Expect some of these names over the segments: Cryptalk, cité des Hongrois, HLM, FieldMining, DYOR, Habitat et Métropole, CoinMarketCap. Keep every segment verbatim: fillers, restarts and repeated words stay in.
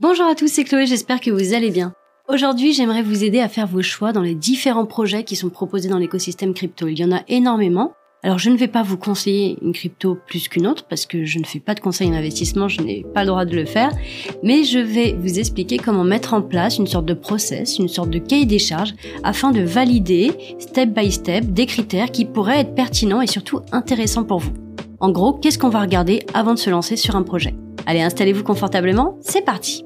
Bonjour à tous, c'est Chloé, j'espère que vous allez bien. Aujourd'hui, j'aimerais vous aider à faire vos choix dans les différents projets qui sont proposés dans l'écosystème crypto. Il y en a énormément. Alors, je ne vais pas vous conseiller une crypto plus qu'une autre parce que je ne fais pas de conseil d'investissement, je n'ai pas le droit de le faire. Mais je vais vous expliquer comment mettre en place une sorte de process, une sorte de cahier des charges afin de valider, step by step, des critères qui pourraient être pertinents et surtout intéressants pour vous. En gros, qu'est-ce qu'on va regarder avant de se lancer sur un projet? Allez, installez-vous confortablement, c'est parti!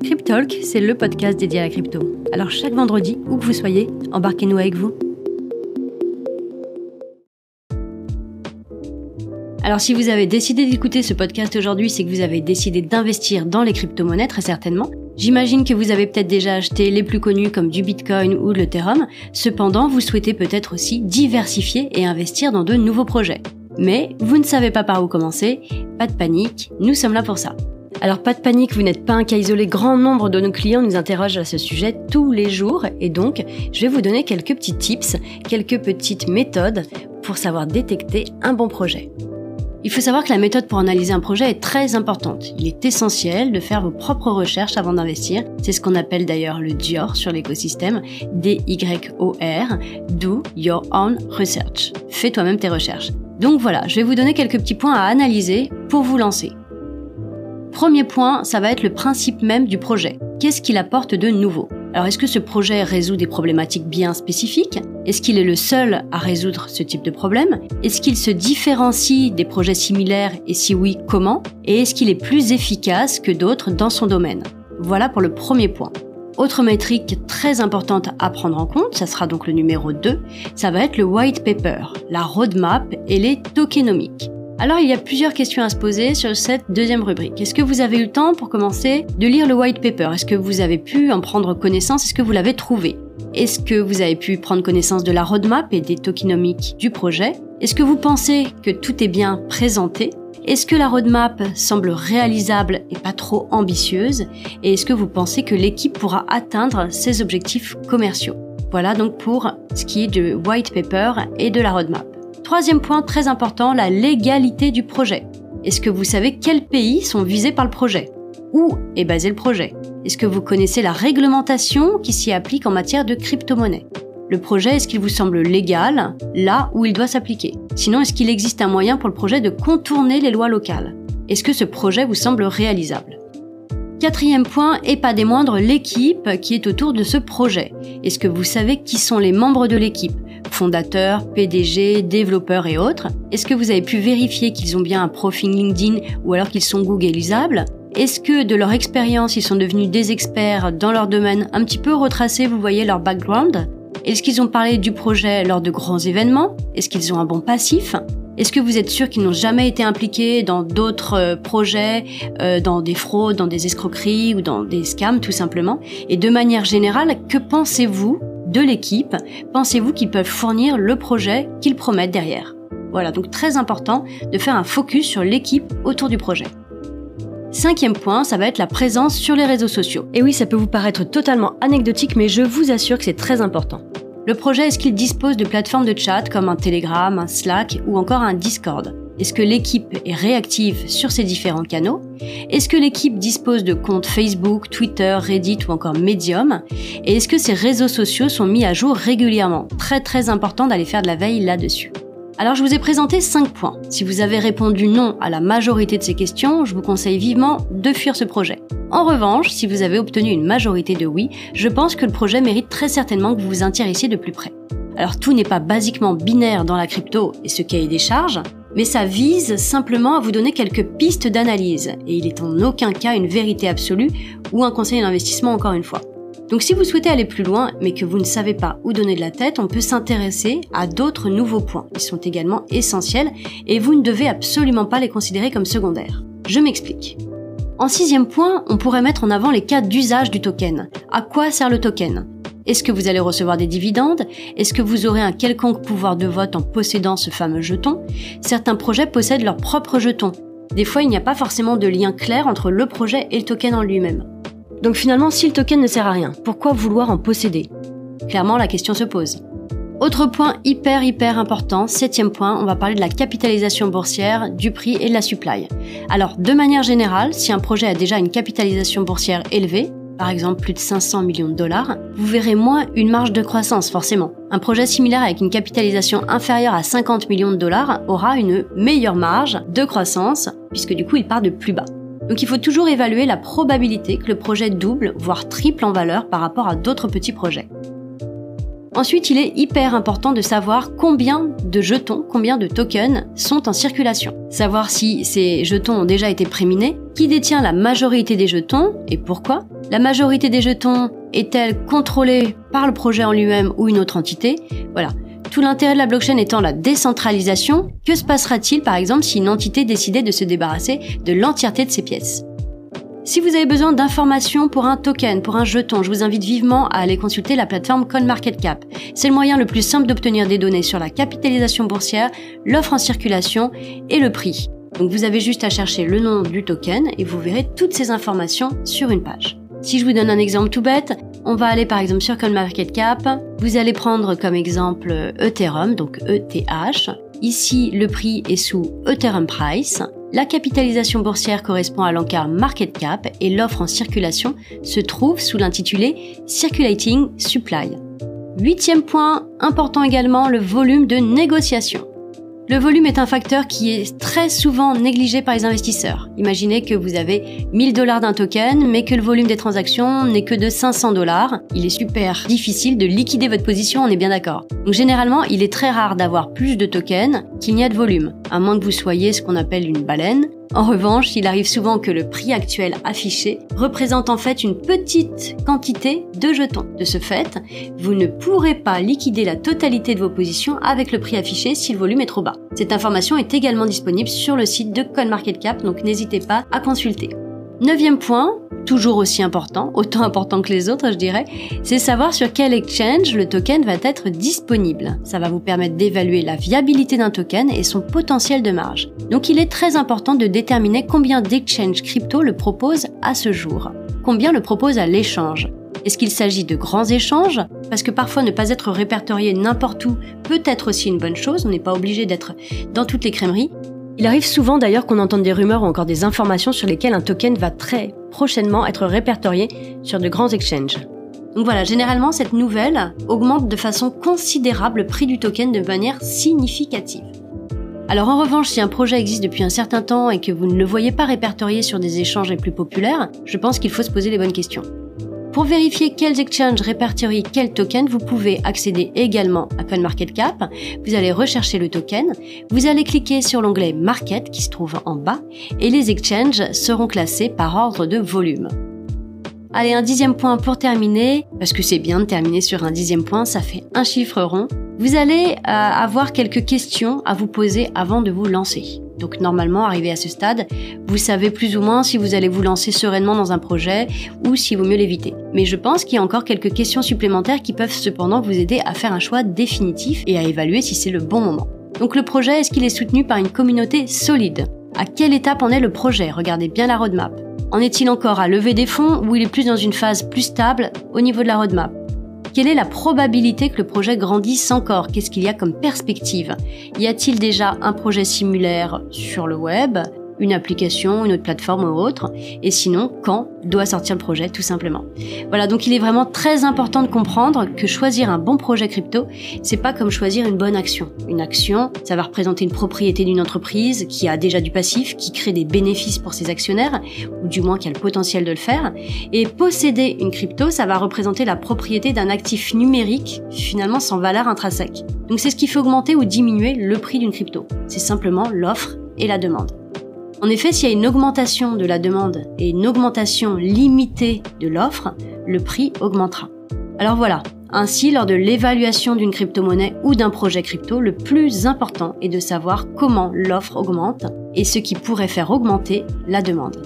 Cryptalk, c'est le podcast dédié à la crypto. Alors chaque vendredi, où que vous soyez, embarquez-nous avec vous. Alors si vous avez décidé d'écouter ce podcast aujourd'hui, c'est que vous avez décidé d'investir dans les crypto-monnaies, très certainement. J'imagine que vous avez peut-être déjà acheté les plus connus comme du Bitcoin ou de l'Ethereum. Cependant, vous souhaitez peut-être aussi diversifier et investir dans de nouveaux projets. Mais vous ne savez pas par où commencer, pas de panique, nous sommes là pour ça. Alors pas de panique, vous n'êtes pas un cas isolé, grand nombre de nos clients nous interrogent à ce sujet tous les jours et donc je vais vous donner quelques petits tips, quelques petites méthodes pour savoir détecter un bon projet. Il faut savoir que la méthode pour analyser un projet est très importante. Il est essentiel de faire vos propres recherches avant d'investir. C'est ce qu'on appelle d'ailleurs le D Y O R sur l'écosystème, D Y O R, Do Your Own Research. Fais toi-même tes recherches. Donc voilà, je vais vous donner quelques petits points à analyser pour vous lancer. Premier point, ça va être le principe même du projet. Qu'est-ce qu'il apporte de nouveau? Alors, est-ce que ce projet résout des problématiques bien spécifiques? Est-ce qu'il est le seul à résoudre ce type de problème? Est-ce qu'il se différencie des projets similaires et si oui, comment? Et est-ce qu'il est plus efficace que d'autres dans son domaine? Voilà pour le premier point. Autre métrique très importante à prendre en compte, ça sera donc le numéro deux, ça va être le white paper, la roadmap et les tokenomics. Alors, il y a plusieurs questions à se poser sur cette deuxième rubrique. Est-ce que vous avez eu le temps pour commencer de lire le white paper? Est-ce que vous avez pu en prendre connaissance? Est-ce que vous l'avez trouvé? Est-ce que vous avez pu prendre connaissance de la roadmap et des tokenomics du projet? Est-ce que vous pensez que tout est bien présenté? Est-ce que la roadmap semble réalisable et pas trop ambitieuse? Et est-ce que vous pensez que l'équipe pourra atteindre ses objectifs commerciaux? Voilà donc pour ce qui est du white paper et de la roadmap. Troisième point très important, la légalité du projet. Est-ce que vous savez quels pays sont visés par le projet? Où est basé le projet? Est-ce que vous connaissez la réglementation qui s'y applique en matière de crypto-monnaie? Le projet, est-ce qu'il vous semble légal là où il doit s'appliquer? Sinon, est-ce qu'il existe un moyen pour le projet de contourner les lois locales? Est-ce que ce projet vous semble réalisable? Quatrième point, et pas des moindres, l'équipe qui est autour de ce projet. Est-ce que vous savez qui sont les membres de l'équipe? Fondateurs, P D G, développeurs et autres. Est-ce que vous avez pu vérifier qu'ils ont bien un profil LinkedIn ou alors qu'ils sont googlisables? Est-ce que de leur expérience, ils sont devenus des experts dans leur domaine un petit peu retracé, vous voyez leur background? Est-ce qu'ils ont parlé du projet lors de grands événements? Est-ce qu'ils ont un bon passif? Est-ce que vous êtes sûr qu'ils n'ont jamais été impliqués dans d'autres projets, euh, dans des fraudes, dans des escroqueries ou dans des scams tout simplement? Et de manière générale, que pensez-vous de l'équipe, pensez-vous qu'ils peuvent fournir le projet qu'ils promettent derrière? Voilà, donc très important de faire un focus sur l'équipe autour du projet. Cinquième point, ça va être la présence sur les réseaux sociaux. Et oui, ça peut vous paraître totalement anecdotique, mais je vous assure que c'est très important. Le projet, est-ce qu'il dispose de plateformes de chat comme un Telegram, un Slack ou encore un Discord? Est-ce que l'équipe est réactive sur ces différents canaux? Est-ce que l'équipe dispose de comptes Facebook, Twitter, Reddit ou encore Medium? Et est-ce que ces réseaux sociaux sont mis à jour régulièrement? Très très important d'aller faire de la veille là-dessus. Alors je vous ai présenté cinq points. Si vous avez répondu non à la majorité de ces questions, je vous conseille vivement de fuir ce projet. En revanche, si vous avez obtenu une majorité de oui, je pense que le projet mérite très certainement que vous vous intéressiez de plus près. Alors tout n'est pas basiquement binaire dans la crypto et ce cahier des charges, mais ça vise simplement à vous donner quelques pistes d'analyse, et il est en aucun cas une vérité absolue ou un conseil d'investissement encore une fois. Donc si vous souhaitez aller plus loin, mais que vous ne savez pas où donner de la tête, on peut s'intéresser à d'autres nouveaux points. Ils sont également essentiels, et vous ne devez absolument pas les considérer comme secondaires. Je m'explique. En sixième point, on pourrait mettre en avant les cas d'usage du token. À quoi sert le token? Est-ce que vous allez recevoir des dividendes? Est-ce que vous aurez un quelconque pouvoir de vote en possédant ce fameux jeton? Certains projets possèdent leur propre jeton. Des fois, il n'y a pas forcément de lien clair entre le projet et le token en lui-même. Donc finalement, si le token ne sert à rien, pourquoi vouloir en posséder? Clairement, la question se pose. Autre point hyper hyper important, septième point, on va parler de la capitalisation boursière, du prix et de la supply. Alors de manière générale, si un projet a déjà une capitalisation boursière élevée, par exemple plus de cinq cents millions de dollars, vous verrez moins une marge de croissance forcément. Un projet similaire avec une capitalisation inférieure à cinquante millions de dollars aura une meilleure marge de croissance puisque du coup il part de plus bas. Donc il faut toujours évaluer la probabilité que le projet double voire triple en valeur par rapport à d'autres petits projets. Ensuite, il est hyper important de savoir combien de jetons, combien de tokens sont en circulation. Savoir si ces jetons ont déjà été préminés, qui détient la majorité des jetons et pourquoi. La majorité des jetons est-elle contrôlée par le projet en lui-même ou une autre entité? Voilà. Tout l'intérêt de la blockchain étant la décentralisation, que se passera-t-il par exemple si une entité décidait de se débarrasser de l'entièreté de ses pièces? Si vous avez besoin d'informations pour un token, pour un jeton, je vous invite vivement à aller consulter la plateforme CoinMarketCap. C'est le moyen le plus simple d'obtenir des données sur la capitalisation boursière, l'offre en circulation et le prix. Donc vous avez juste à chercher le nom du token et vous verrez toutes ces informations sur une page. Si je vous donne un exemple tout bête, on va aller par exemple sur CoinMarketCap, vous allez prendre comme exemple Ethereum, donc E T H. Ici, le prix est sous Ethereum Price. La capitalisation boursière correspond à l'encart Market Cap et l'offre en circulation se trouve sous l'intitulé Circulating Supply. Huitième point, important également, le volume de négociation. Le volume est un facteur qui est très souvent négligé par les investisseurs. Imaginez que vous avez mille dollars d'un token, mais que le volume des transactions n'est que de cinq cents dollars. Il est super difficile de liquider votre position, on est bien d'accord. Donc généralement, il est très rare d'avoir plus de tokens qu'il n'y a de volume, à moins que vous soyez ce qu'on appelle une baleine. En revanche, il arrive souvent que le prix actuel affiché représente en fait une petite quantité de jetons. De ce fait, vous ne pourrez pas liquider la totalité de vos positions avec le prix affiché si le volume est trop bas. Cette information est également disponible sur le site de CoinMarketCap, donc n'hésitez pas à consulter. Neuvième point, toujours aussi important, autant important que les autres je dirais, c'est savoir sur quel exchange le token va être disponible. Ça va vous permettre d'évaluer la viabilité d'un token et son potentiel de marge. Donc il est très important de déterminer combien d'exchanges crypto le propose à ce jour. Combien le propose à l'échange? Est-ce qu'il s'agit de grands échanges? Parce que parfois ne pas être répertorié n'importe où peut être aussi une bonne chose, on n'est pas obligé d'être dans toutes les crèmeries. Il arrive souvent d'ailleurs qu'on entende des rumeurs ou encore des informations sur lesquelles un token va très prochainement être répertorié sur de grands exchanges. Donc voilà, généralement cette nouvelle augmente de façon considérable le prix du token de manière significative. Alors en revanche, si un projet existe depuis un certain temps et que vous ne le voyez pas répertorié sur des échanges les plus populaires, je pense qu'il faut se poser les bonnes questions. Pour vérifier quels exchanges répertorient quel token, vous pouvez accéder également à CoinMarketCap. Vous allez rechercher le token, vous allez cliquer sur l'onglet Market qui se trouve en bas et les exchanges seront classés par ordre de volume. Allez, un dixième point pour terminer, parce que c'est bien de terminer sur un dixième point, ça fait un chiffre rond. Vous allez euh, avoir quelques questions à vous poser avant de vous lancer. Donc normalement, arrivé à ce stade, vous savez plus ou moins si vous allez vous lancer sereinement dans un projet ou s'il vaut mieux l'éviter. Mais je pense qu'il y a encore quelques questions supplémentaires qui peuvent cependant vous aider à faire un choix définitif et à évaluer si c'est le bon moment. Donc le projet, est-ce qu'il est soutenu par une communauté solide? À quelle étape en est le projet? Regardez bien la roadmap. En est-il encore à lever des fonds ou il est plus dans une phase plus stable au niveau de la roadmap? Quelle est la probabilité que le projet grandisse encore? Qu'est-ce qu'il y a comme perspective? Y a-t-il déjà un projet similaire sur le web, une application, une autre plateforme ou autre? Et sinon, quand doit sortir le projet tout simplement? Voilà, donc il est vraiment très important de comprendre que choisir un bon projet crypto, c'est pas comme choisir une bonne action. Une action, ça va représenter une propriété d'une entreprise qui a déjà du passif, qui crée des bénéfices pour ses actionnaires, ou du moins qui a le potentiel de le faire. Et posséder une crypto, ça va représenter la propriété d'un actif numérique, finalement sans valeur intrinsèque. Donc c'est ce qui fait augmenter ou diminuer le prix d'une crypto. C'est simplement l'offre et la demande. En effet, s'il y a une augmentation de la demande et une augmentation limitée de l'offre, le prix augmentera. Alors voilà, ainsi, lors de l'évaluation d'une crypto-monnaie ou d'un projet crypto, le plus important est de savoir comment l'offre augmente et ce qui pourrait faire augmenter la demande.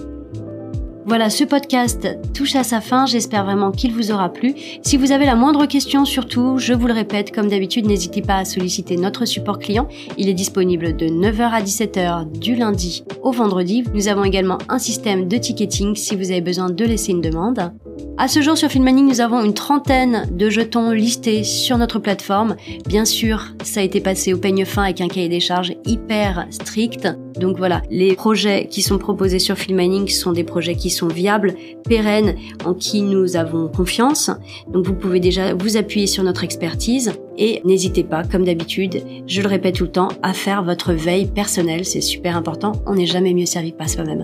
Voilà, ce podcast touche à sa fin, j'espère vraiment qu'il vous aura plu. Si vous avez la moindre question, surtout, je vous le répète, comme d'habitude, n'hésitez pas à solliciter notre support client. Il est disponible de neuf heures à dix-sept heures du lundi au vendredi. Nous avons également un système de ticketing si vous avez besoin de laisser une demande. À ce jour, sur FieldMining, nous avons une trentaine de jetons listés sur notre plateforme. Bien sûr, ça a été passé au peigne fin avec un cahier des charges hyper strict. Donc voilà, les projets qui sont proposés sur FieldMining sont des projets qui sont viables, pérennes, en qui nous avons confiance. Donc vous pouvez déjà vous appuyer sur notre expertise et n'hésitez pas, comme d'habitude, je le répète tout le temps, à faire votre veille personnelle. C'est super important, on n'est jamais mieux servi que par soi-même.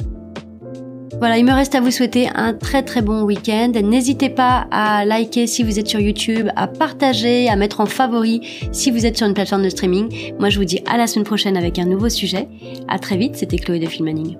Voilà, il me reste à vous souhaiter un très très bon week-end. N'hésitez pas à liker si vous êtes sur YouTube, à partager, à mettre en favori si vous êtes sur une plateforme de streaming. Moi, je vous dis à la semaine prochaine avec un nouveau sujet. À très vite, c'était Chloé de FieldMining.